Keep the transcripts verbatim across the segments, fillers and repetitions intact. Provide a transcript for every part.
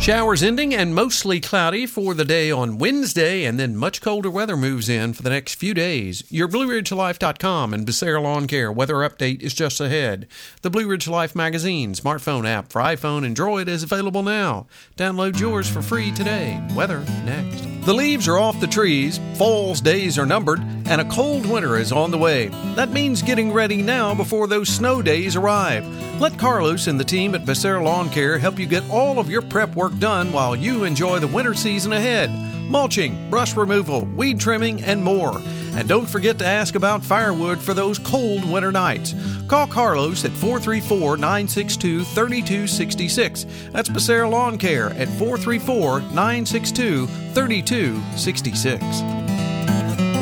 Showers ending and mostly cloudy for the day on Wednesday, and then much colder weather moves in for the next few days. Your Blue Ridge Life dot com and Becerra Lawn Care weather update is just ahead. The Blue Ridge Life Magazine smartphone app for iPhone and Droid is available now. Download yours for free today. Weather next. The leaves are off the trees, fall's days are numbered, and a cold winter is on the way. That means getting ready now before those snow days arrive. Let Carlos and the team at Becerra Lawn Care help you get all of your prep work done while you enjoy the winter season ahead. Mulching, brush removal, weed trimming, and more. And don't forget to ask about firewood for those cold winter nights. Call Carlos at four three four, nine six two, three two six six. That's Becerra Lawn Care at four three four, nine six two, three two six six.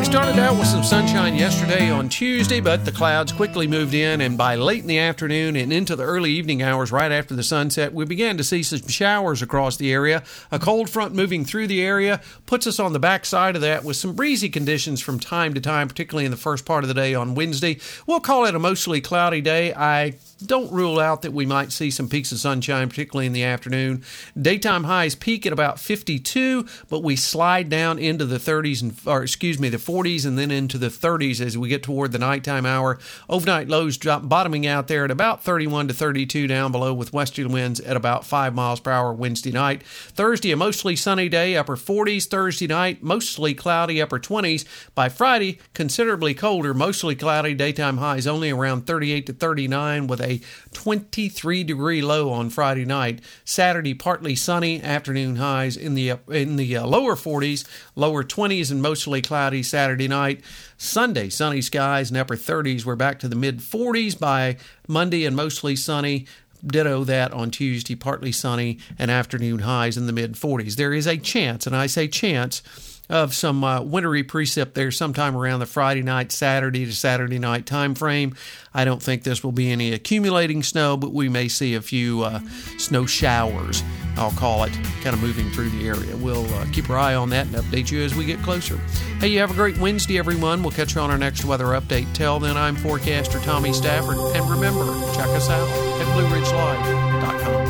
Started out with some sunshine yesterday on Tuesday, but the clouds quickly moved in, and by late in the afternoon and into the early evening hours right after the sunset, we began to see some showers across the area. A cold front moving through the area puts us on the backside of that with some breezy conditions from time to time, particularly in the first part of the day on Wednesday. We'll call it a mostly cloudy day. I don't rule out that we might see some peaks of sunshine, particularly in the afternoon. Daytime highs peak at about fifty-two, but we slide down into the thirties and, or excuse me, the forties and then into the thirties as we get toward the nighttime hour. Overnight lows drop, bottoming out there at about thirty-one to thirty-two down below, with westerly winds at about five miles per hour Wednesday night. Thursday, a mostly sunny day, upper forties. Thursday night, mostly cloudy, upper twenties. By Friday, considerably colder, mostly cloudy. Daytime highs only around thirty-eight to thirty-nine, with a twenty-three degree low on Friday night. Saturday, partly sunny, afternoon highs in the in the uh, lower forties, lower twenties, and mostly cloudy Saturday night. Sunday, sunny skies and upper thirties. We're back to the mid forties by Monday and mostly sunny. Ditto that on Tuesday, partly sunny and afternoon highs in the mid forties. There is a chance, and I say chance, of some uh, wintry precip there sometime around the Friday night, Saturday to Saturday night time frame. I don't think this will be any accumulating snow, but we may see a few uh, snow showers, I'll call it, kind of moving through the area. We'll uh, keep our eye on that and update you as we get closer. Hey, you have a great Wednesday, everyone. We'll catch you on our next weather update. Till then, I'm forecaster Tommy Stafford, and remember, check us out at Blue Ridge Live dot com.